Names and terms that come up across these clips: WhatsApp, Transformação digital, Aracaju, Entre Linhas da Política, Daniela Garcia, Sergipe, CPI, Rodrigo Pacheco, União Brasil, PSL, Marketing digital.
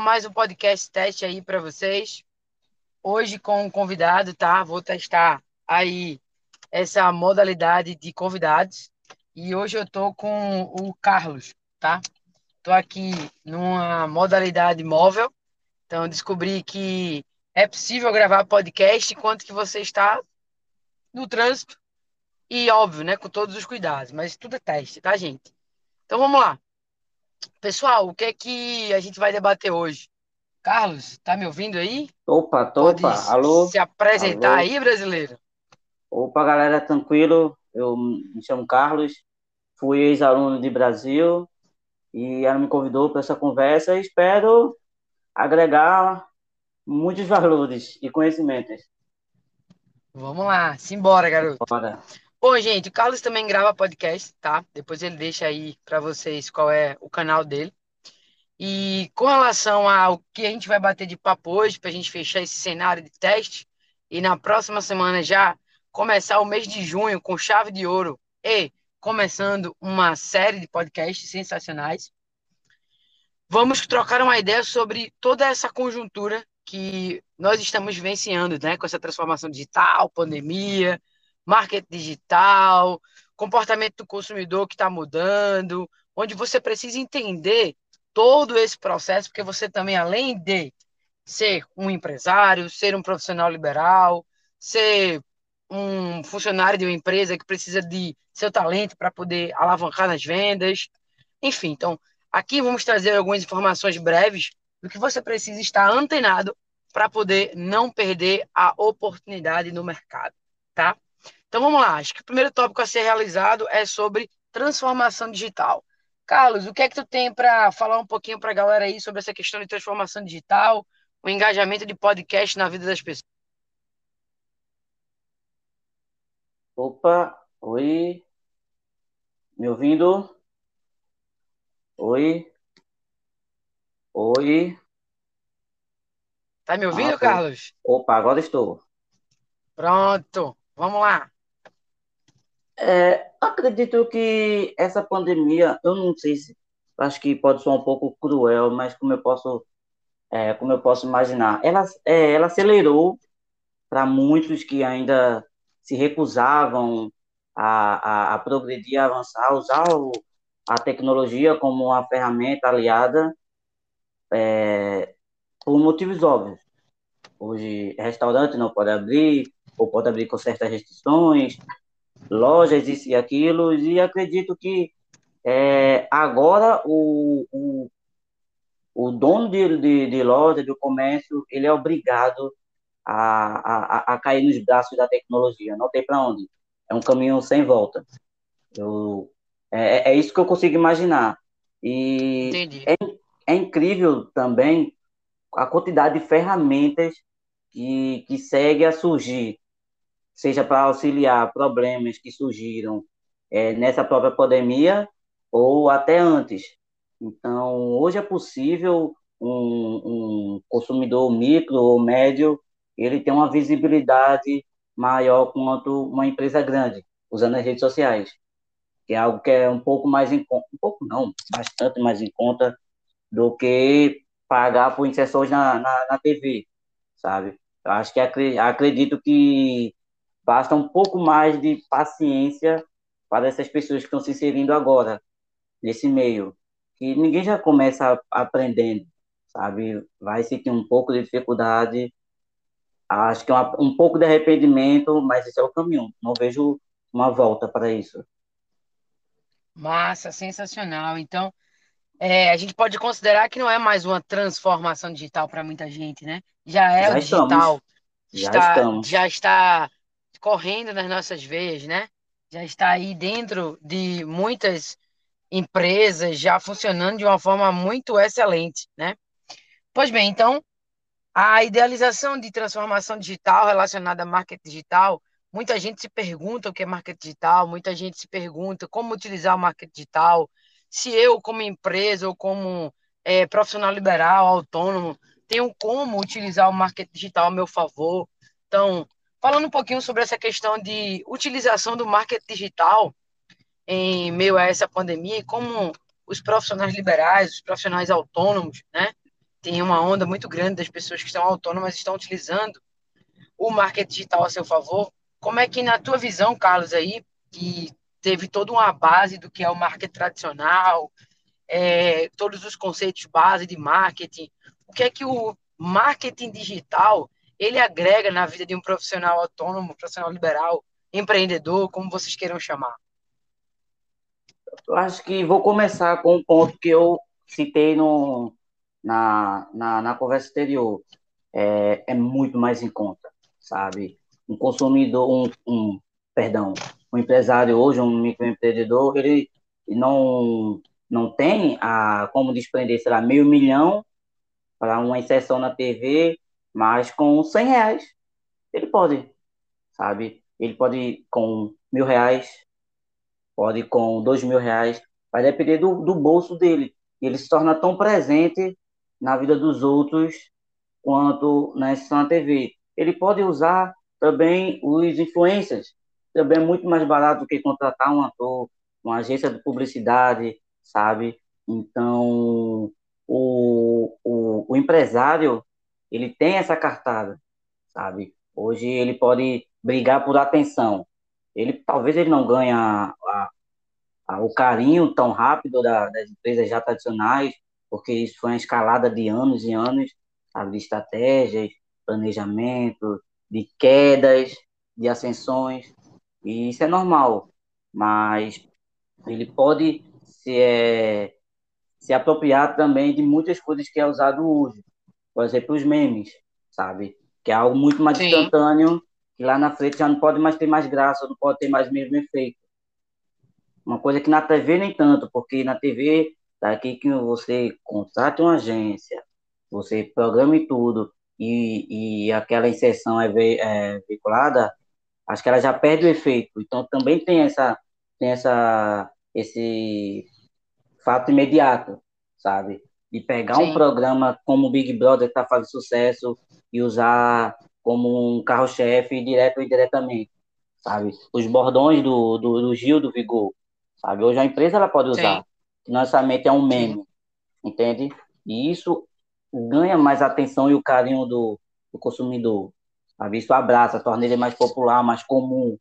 Mais um podcast teste aí para vocês. Hoje com um convidado, tá? Vou testar aí essa modalidade de convidados. E hoje eu tô com o Carlos, tá? Tô aqui numa modalidade móvel. Então descobri que é possível gravar podcast enquanto que você está no trânsito. E óbvio, né? Com todos os cuidados. Mas tudo é teste, tá, gente? Então vamos lá. Pessoal, o que é que a gente vai debater hoje? Carlos, tá me ouvindo aí? Opa, alô? Se apresentar alô. Aí, brasileiro? Opa, galera, tranquilo? Eu me chamo Carlos, fui ex-aluno de Brasil e ela me convidou para essa conversa e espero agregar muitos valores e conhecimentos. Vamos lá, simbora, garoto. Bora. Bom, gente, o Carlos também grava podcast, tá? Depois ele deixa aí para vocês qual é o canal dele. E com relação ao que a gente vai bater de papo hoje, para a gente fechar esse cenário de teste, e na próxima semana já começar o mês de junho com chave de ouro e começando uma série de podcasts sensacionais, vamos trocar uma ideia sobre toda essa conjuntura que nós estamos vivenciando, né? Com essa transformação digital, pandemia, marketing digital, comportamento do consumidor que está mudando, onde você precisa entender todo esse processo, porque você também, além de ser um empresário, ser um profissional liberal, ser um funcionário de uma empresa que precisa de seu talento para poder alavancar nas vendas, enfim. Então, aqui vamos trazer algumas informações breves do que você precisa estar antenado para poder não perder a oportunidade no mercado, tá? Então, vamos lá. Acho que o primeiro tópico a ser realizado é sobre transformação digital. Carlos, o que é que tu tem para falar um pouquinho para a galera aí sobre essa questão de transformação digital, o engajamento de podcast na vida das pessoas? Opa, oi. Me ouvindo? Oi. Tá me ouvindo, Carlos? Opa, agora estou. Pronto, vamos lá. Acredito que essa pandemia, eu não sei se, acho que pode soar um pouco cruel, mas como eu posso imaginar, ela acelerou para muitos que ainda se recusavam a progredir, a avançar, a usar a tecnologia como uma ferramenta aliada, por motivos óbvios. Hoje, restaurante não pode abrir, ou pode abrir com certas restrições, lojas, isso e aquilo, e acredito que agora o dono de loja, do comércio, ele é obrigado a cair nos braços da tecnologia, não tem para onde, é um caminho sem volta. É isso que eu consigo imaginar. E é incrível também a quantidade de ferramentas que segue a surgir, seja para auxiliar problemas que surgiram nessa própria pandemia ou até antes. Então, hoje é possível um consumidor micro ou médio, ele ter uma visibilidade maior quanto uma empresa grande, usando as redes sociais, que é algo que é um pouco mais em conta, um pouco não, bastante mais em conta do que pagar por inserções na TV, sabe? Eu acho que acredito que basta um pouco mais de paciência para essas pessoas que estão se inserindo agora nesse meio. E ninguém já começa aprendendo, sabe? Vai sentir um pouco de dificuldade, acho que é um pouco de arrependimento, mas esse é o caminho. Não vejo uma volta para isso. Massa, sensacional. Então, a gente pode considerar que não é mais uma transformação digital para muita gente, né? Já o digital. Já está correndo nas nossas veias, né? Já está aí dentro de muitas empresas, já funcionando de uma forma muito excelente, né? Pois bem, então, a idealização de transformação digital relacionada a marketing digital, muita gente se pergunta o que é marketing digital, muita gente se pergunta como utilizar o marketing digital, se eu, como empresa ou como profissional liberal, autônomo, tenho como utilizar o marketing digital a meu favor. Então, falando um pouquinho sobre essa questão de utilização do marketing digital em meio a essa pandemia, como os profissionais liberais, os profissionais autônomos, né, Tem uma onda muito grande das pessoas que são autônomas e estão utilizando o marketing digital a seu favor. Como é que, na tua visão, Carlos, aí, que teve toda uma base do que é o marketing tradicional, todos os conceitos base de marketing, o que é que o marketing digital ele agrega na vida de um profissional autônomo, profissional liberal, empreendedor, como vocês queiram chamar? Eu acho que vou começar com um ponto que eu citei na conversa anterior. É muito mais em conta, sabe? Um consumidor, um empresário hoje, um microempreendedor, ele não tem como desprender, sei lá, R$500 mil para uma inserção na TV, mas com R$100 ele pode, sabe? Ele pode com R$1.000, pode com R$2.000, vai depender do bolso dele. Ele se torna tão presente na vida dos outros quanto na inserção na TV. Ele pode usar também os influencers, também é muito mais barato do que contratar um ator, uma agência de publicidade, sabe? Então, o empresário, ele tem essa cartada, sabe? Hoje ele pode brigar por atenção. Talvez ele não ganhe o carinho tão rápido das empresas já tradicionais, porque isso foi uma escalada de anos e anos, sabe? De estratégias, planejamento, de quedas, de ascensões, e isso é normal, mas ele pode se apropriar também de muitas coisas que é usado hoje, por exemplo, os memes, sabe? Que é algo muito mais instantâneo, que lá na frente já não pode mais ter mais graça, não pode ter mais mesmo efeito. Uma coisa que na TV nem tanto, porque na TV tá aqui que você contrata uma agência, você programa e tudo, e aquela inserção é veiculada, acho que ela já perde o efeito. Então também tem esse fato imediato, sabe? De pegar um programa como o Big Brother, que tá fazendo sucesso, e usar como um carro-chefe, direto ou indiretamente, sabe? Os bordões do Gil do Vigor, sabe? Hoje a empresa ela pode usar, que lançamento é um meme, entende? E isso ganha mais atenção e o carinho do consumidor, sabe? Isso abraça, torna ele mais popular, mais comum,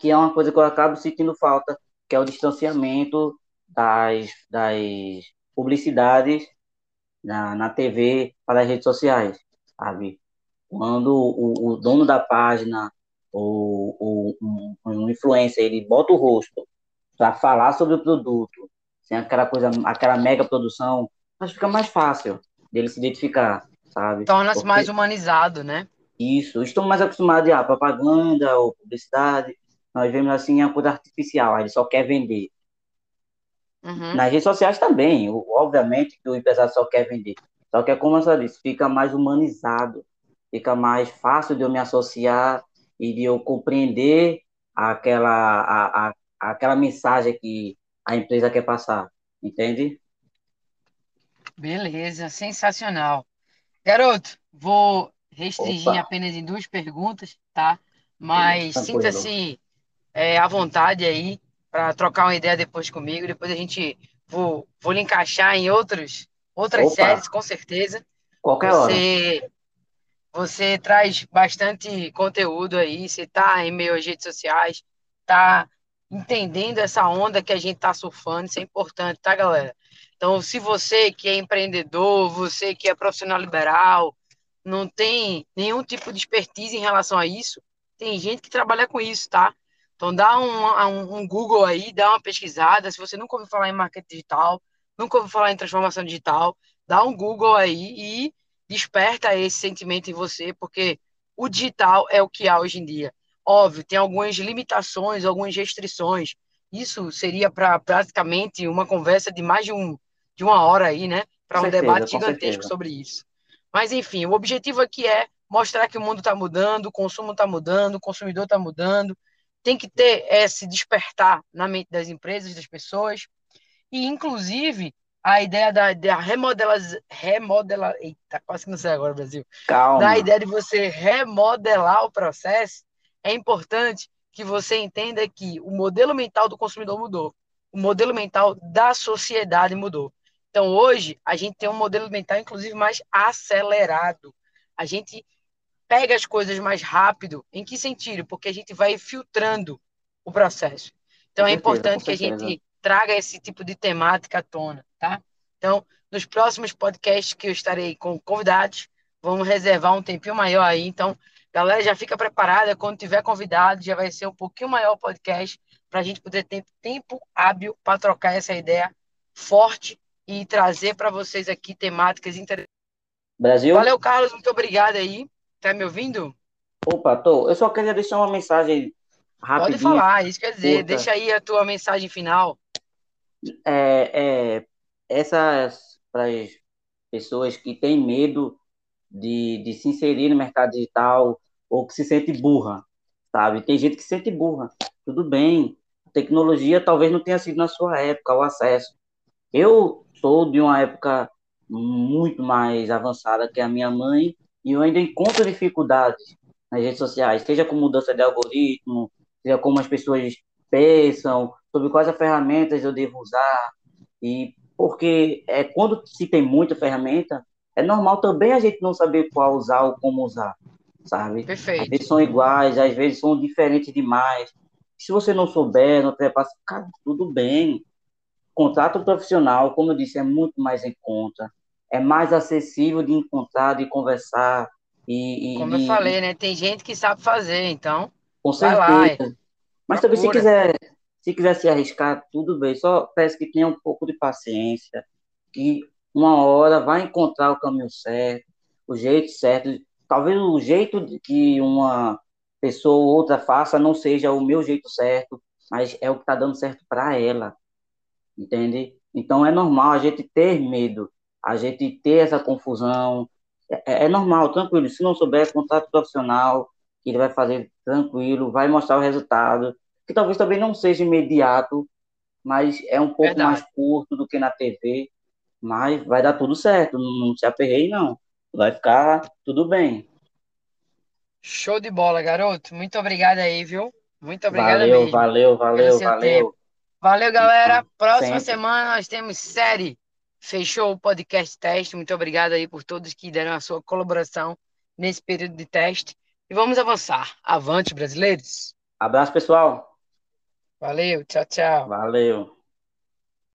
que é uma coisa que eu acabo sentindo falta, que é o distanciamento das publicidades na TV para as redes sociais, sabe? Quando o dono da página ou um influencer, ele bota o rosto para falar sobre o produto, sem aquela mega produção, mas fica mais fácil dele se identificar, sabe? Torna-se mais humanizado, né? Isso. Estão mais acostumados a propaganda ou publicidade. Nós vemos assim a coisa artificial, ele só quer vender. Uhum. Nas redes sociais também, obviamente que o empresário só quer vender. Só que, como eu disse, fica mais humanizado, fica mais fácil de eu me associar e de eu compreender aquela mensagem que a empresa quer passar, entende? Beleza, sensacional. Garoto, vou restringir apenas em 2 perguntas, tá? Mas sinta-se à vontade aí para trocar uma ideia depois comigo. Depois a gente... Vou lhe encaixar em outras séries, com certeza. Qualquer hora. Você traz bastante conteúdo aí. Você está em meio às redes sociais, está entendendo essa onda que a gente está surfando. Isso é importante, tá, galera? Então, se você que é empreendedor, você que é profissional liberal, não tem nenhum tipo de expertise em relação a isso, tem gente que trabalha com isso, tá? Então, dá um Google aí, dá uma pesquisada. Se você nunca ouviu falar em marketing digital, nunca ouviu falar em transformação digital, dá um Google aí e desperta esse sentimento em você, porque o digital é o que há hoje em dia. Óbvio, tem algumas limitações, algumas restrições. Isso seria para praticamente uma conversa de mais de uma hora aí, né? Para um debate gigantesco sobre isso. Mas, enfim, o objetivo aqui é mostrar que o mundo está mudando, o consumo está mudando, o consumidor está mudando. Tem que ter esse despertar na mente das empresas, das pessoas. E, inclusive, a ideia da remodelar... Eita, quase que não sei agora, Brasil. Calma. Da ideia de você remodelar o processo é importante que você entenda que o modelo mental do consumidor mudou, o modelo mental da sociedade mudou. Então, hoje, a gente tem um modelo mental, inclusive, mais acelerado. A gente pega as coisas mais rápido. Em que sentido? Porque a gente vai filtrando o processo. Então, é importante que a gente traga esse tipo de temática à tona, tá? Então, nos próximos podcasts que eu estarei com convidados, vamos reservar um tempinho maior aí. Então, galera, já fica preparada. Quando tiver convidado, já vai ser um pouquinho maior o podcast para a gente poder ter tempo hábil para trocar essa ideia forte e trazer para vocês aqui temáticas interessantes. Brasil? Valeu, Carlos. Muito obrigado aí. Tá me ouvindo? Opa, tô. Eu só queria deixar uma mensagem rapidinha. Pode falar, isso quer dizer. Puta. Deixa aí a tua mensagem final. Essas para as pessoas que têm medo de se inserir no mercado digital ou que se sente burra, sabe? Tem gente que se sente burra. Tudo bem. A tecnologia talvez não tenha sido na sua época o acesso. Eu sou de uma época muito mais avançada que a minha mãe e eu ainda encontro dificuldades nas redes sociais, seja com mudança de algoritmo, seja como as pessoas pensam, sobre quais ferramentas eu devo usar. E porque quando se tem muita ferramenta, é normal também a gente não saber qual usar ou como usar, sabe? Perfeito. Às vezes são iguais, às vezes são diferentes demais. Se você não souber, não prepara, cara, tudo bem. Contrata um profissional, como eu disse, é muito mais em conta, é mais acessível de encontrar, de conversar. Como eu falei, né? Tem gente que sabe fazer, então. Com certeza. Mas também, se quiser se arriscar, tudo bem. Só peço que tenha um pouco de paciência, que uma hora vai encontrar o caminho certo, o jeito certo. Talvez o jeito que uma pessoa ou outra faça não seja o meu jeito certo, mas é o que está dando certo para ela. Entende? Então, é normal a gente ter medo, a gente ter essa confusão. É normal, tranquilo. Se não souber, contrata o profissional, ele vai fazer tranquilo, vai mostrar o resultado, que talvez também não seja imediato, mas é um pouco mais curto do que na TV, mas vai dar tudo certo, não se aperreie não, vai ficar tudo bem. Show de bola, garoto, muito obrigado aí, viu? Muito obrigado mesmo. Valeu. Valeu, galera, próxima semana nós temos série, fechou o podcast teste, muito obrigado aí por todos que deram a sua colaboração nesse período de teste, e vamos avançar, avante brasileiros! Abraço, pessoal. Valeu, tchau, tchau. Valeu.